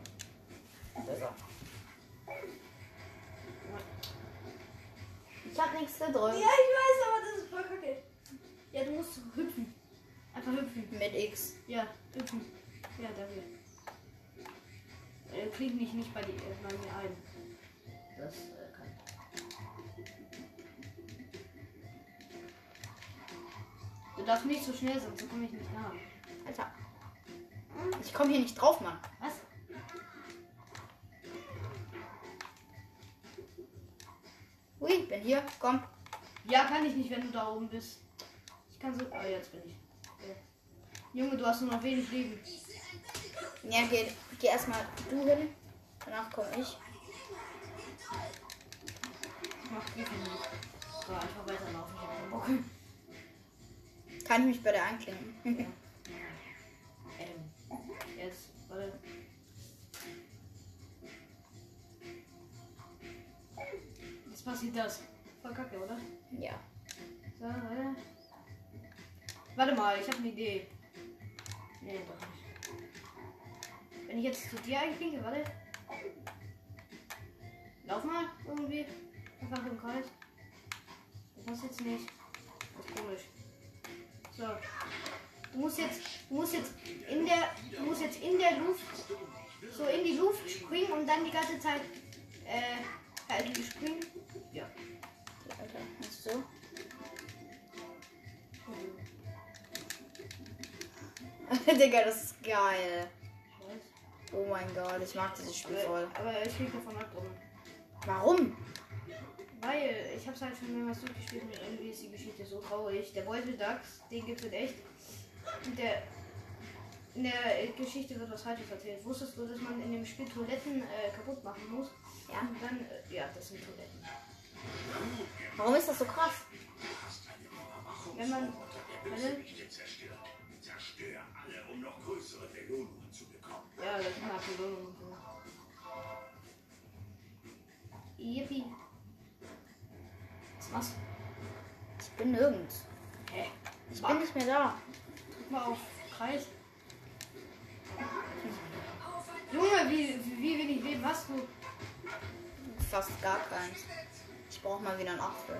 Besser. Ich hab nichts da drin. Ja, ich weiß, aber das ist voll kacke. Ja, du musst hüpfen. Einfach hüpfen. Mit X. Ja, hüpfen. Ja, da wir. Klingt mich nicht bei dir ein. Das kann. Du darfst nicht so schnell sein, so komme ich nicht nach. Alter. Ich komme hier nicht drauf, Mann. Was? Ui, bin hier, komm. Ja, kann ich nicht, wenn du da oben bist. Ich kann so. Oh, jetzt bin ich. Okay. Junge, du hast nur noch wenig Leben. Ja, geh erstmal du hin. Danach komme ich. Ich mach die Hände. So, einfach weiterlaufen. Ich hab keinen Bock. Kann ich mich bei der anklicken? Ja. Jetzt, warte. Jetzt passiert das. Voll kacke, oder? Ja. So, warte. Warte mal, ich habe eine Idee. Nee, doch nicht. Wenn ich jetzt zu dir einklinke, warte. Lauf mal irgendwie. Einfach im Kreis. Das muss jetzt nicht. Das ist komisch. So. Du musst jetzt in der Luft, so in die Luft springen und dann die ganze Zeit halt springen. Ja. Okay, so. Okay. Digga, das ist geil. Oh mein Gott, ich mag dieses Spiel voll. Aber ich fliege davon ab. Warum? Weil ich hab's halt schon mehrmals durchgespielt und irgendwie ist die Geschichte so traurig. Der Beuteldachs, den gibt's in echt. In der Geschichte wird was Falsches erzählt. Wusstest du, dass man in dem Spiel Toiletten kaputt machen muss? Ja. Und dann, ja, das sind Toiletten. Warum ist das so krass? Wenn man. Zerstöre alle, um noch größere Belohnungen zu bekommen. Ja, das sind halt Belohnungen. Yippie. Was machst du? Ich bin nirgends. Hä? Ich bin nicht mehr da. Mal auf Kreis. Junge, wie wenig Leben hast du? Fast gar keins. Ich brauche mal wieder einen Apfel.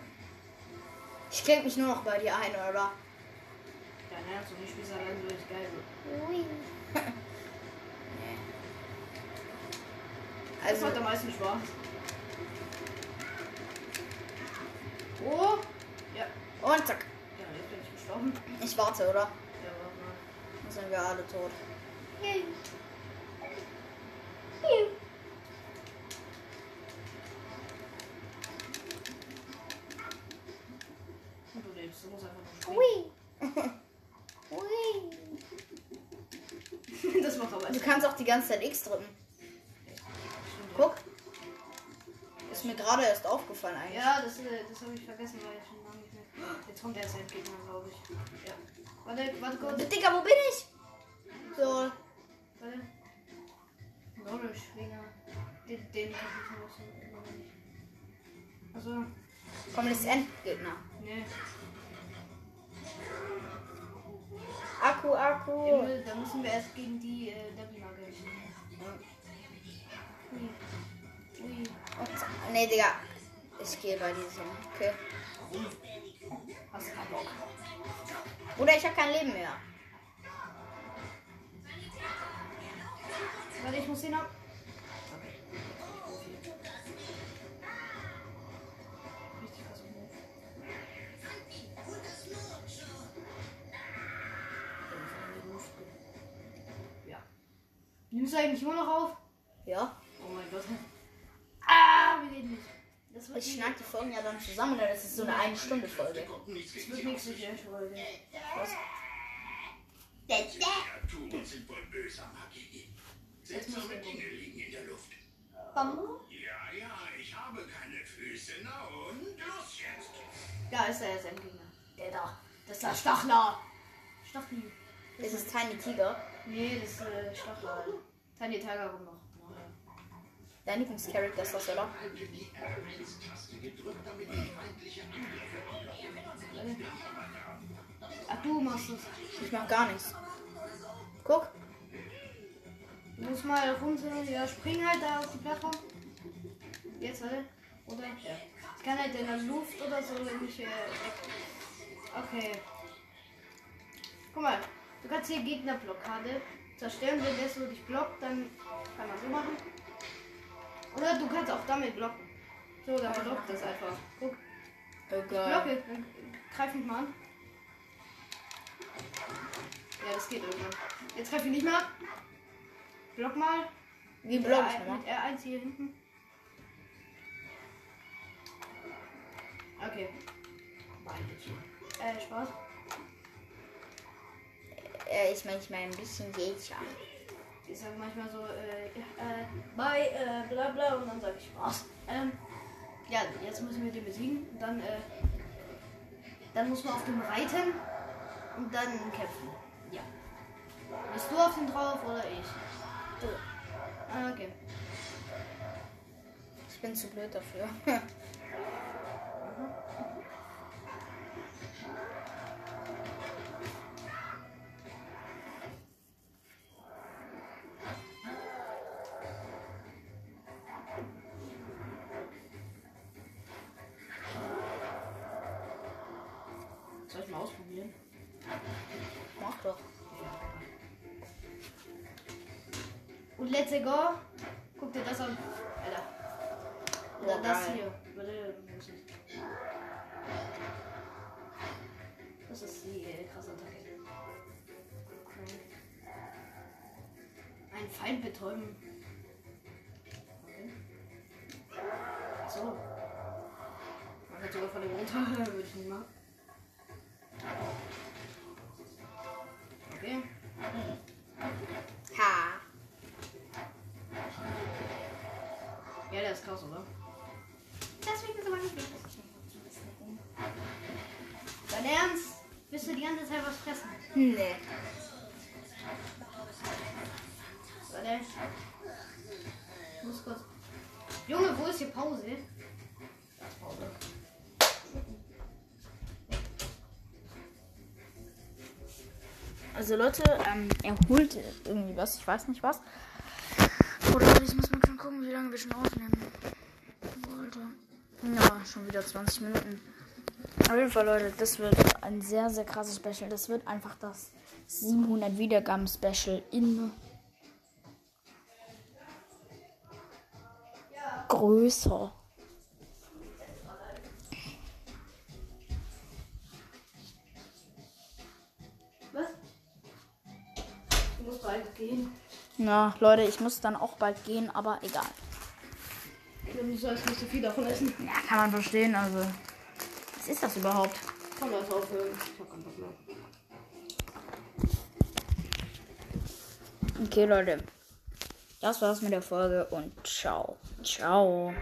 Ich klinge mich nur noch bei dir ein, oder? Ja, ne, so nicht wie allein so ist geil. Ui. Nee. Also das macht am meisten Spaß. Oh. Ja. Und zack. Ja, jetzt bin ich gestorben. Ich warte, oder? Sind wir alle tot. Yay. Yay. Und du lebst, du musst einfach nur springen. Ui. Ui. Das macht aber. Du kannst auch die ganze Zeit X drücken. Guck. Ist mir gerade erst aufgefallen eigentlich. Ja, das habe ich vergessen, weil ich schon lange nicht mehr. Jetzt kommt erst ein Gegner, glaube ich. Ja. Warte kurz. Digga, wo bin ich? So. Warte. Nordenschwinger. Den kann ich noch nicht. Also. Komm, das ist Endgegner. Nee. Akku. Da müssen wir erst gegen die Dubliner gehen. Ja. Ui. Nee, Digga. Ich gehe bei diesem. Okay. Hast du keinen Bock? Oder ich habe kein Leben mehr. Warte, ich muss den ab. Richtig krass. Ja. Nimmst du eigentlich immer noch auf? Ja. Oh mein Gott. Ah, wir reden nicht. Ich schneide die Folgen ja dann zusammen, oder das ist so eine 1-Stunde-Folge. Das wird nichts mit der Folge. Was? Seltsame Dinge liegen in der Luft. Bambu? Ja, ich habe keine Füße. Na und los jetzt! Da ist er, sein Gegner. Der da. Das ist der Stachler. Stachli. Ist es Tiny Tiger? Nee, das ist Stachler. Tiny Tiger rum noch. Dein Lieblingscharakter ist das, oder? Ach, du machst es. Ich mach gar nichts. Guck. Du musst mal runter, ja, spring halt da auf die Plattform. Jetzt, warte. Oder? Ja. Ich kann halt in der Luft oder so, wenn ich... Okay. Guck mal, du kannst hier Gegnerblockade zerstören, wenn der so dich blockt, dann kann man so machen. Oder du kannst auch damit blocken. So, dann blockt das einfach. Guck. Egal. Ich blocke, dann greif mich mal an. Ja, das geht irgendwann. Jetzt greif ich nicht mehr. Block mal. Wie blockt man? Mit R1 hier hinten. Okay. Spaß. Er ist manchmal ein bisschen jäger. Ich sag manchmal so, bye, bla bla, und dann sag ich Spaß. Ja, jetzt müssen wir den besiegen. Und dann, dann muss man auf dem reiten und dann kämpfen. Ja. Bist du auf den drauf oder ich? Du. Ah, okay. Ich bin zu blöd dafür. Let's go. Guck dir das an. Alter. Oder oh, das geil. Hier. Das ist die krasse Attacke. Okay. Ein Feind betäuben. Okay. Achso. Man kann sogar von dem runter. Würde ich nicht machen. Okay. Ha. Ja, der ist krass, oder? Deswegen ist aber nicht gut. Dein Ernst? Willst du die ganze Zeit was fressen? Nee. Warte. Ich muss kurz. Junge, wo ist die Pause? Da ist Pause. Also, Leute, er holt irgendwie was. Ich weiß nicht was. Oder ich muss mal schon gucken, wie lange wir schon aufnehmen. Alter. Ja, schon wieder 20 Minuten. Auf jeden Fall, Leute, das wird ein sehr, sehr krasses Special. Das wird einfach das 700 Wiedergaben-Special in größer. Was? Du musst bald gehen. Na, Leute, ich muss dann auch bald gehen, aber egal. Du sollst nicht so viel davon essen. Ja, kann man verstehen, also. Was ist das überhaupt? Kann man das aufhören? Ich hab keinen Bock mehr. Okay, Leute. Das war's mit der Folge und ciao. Ciao.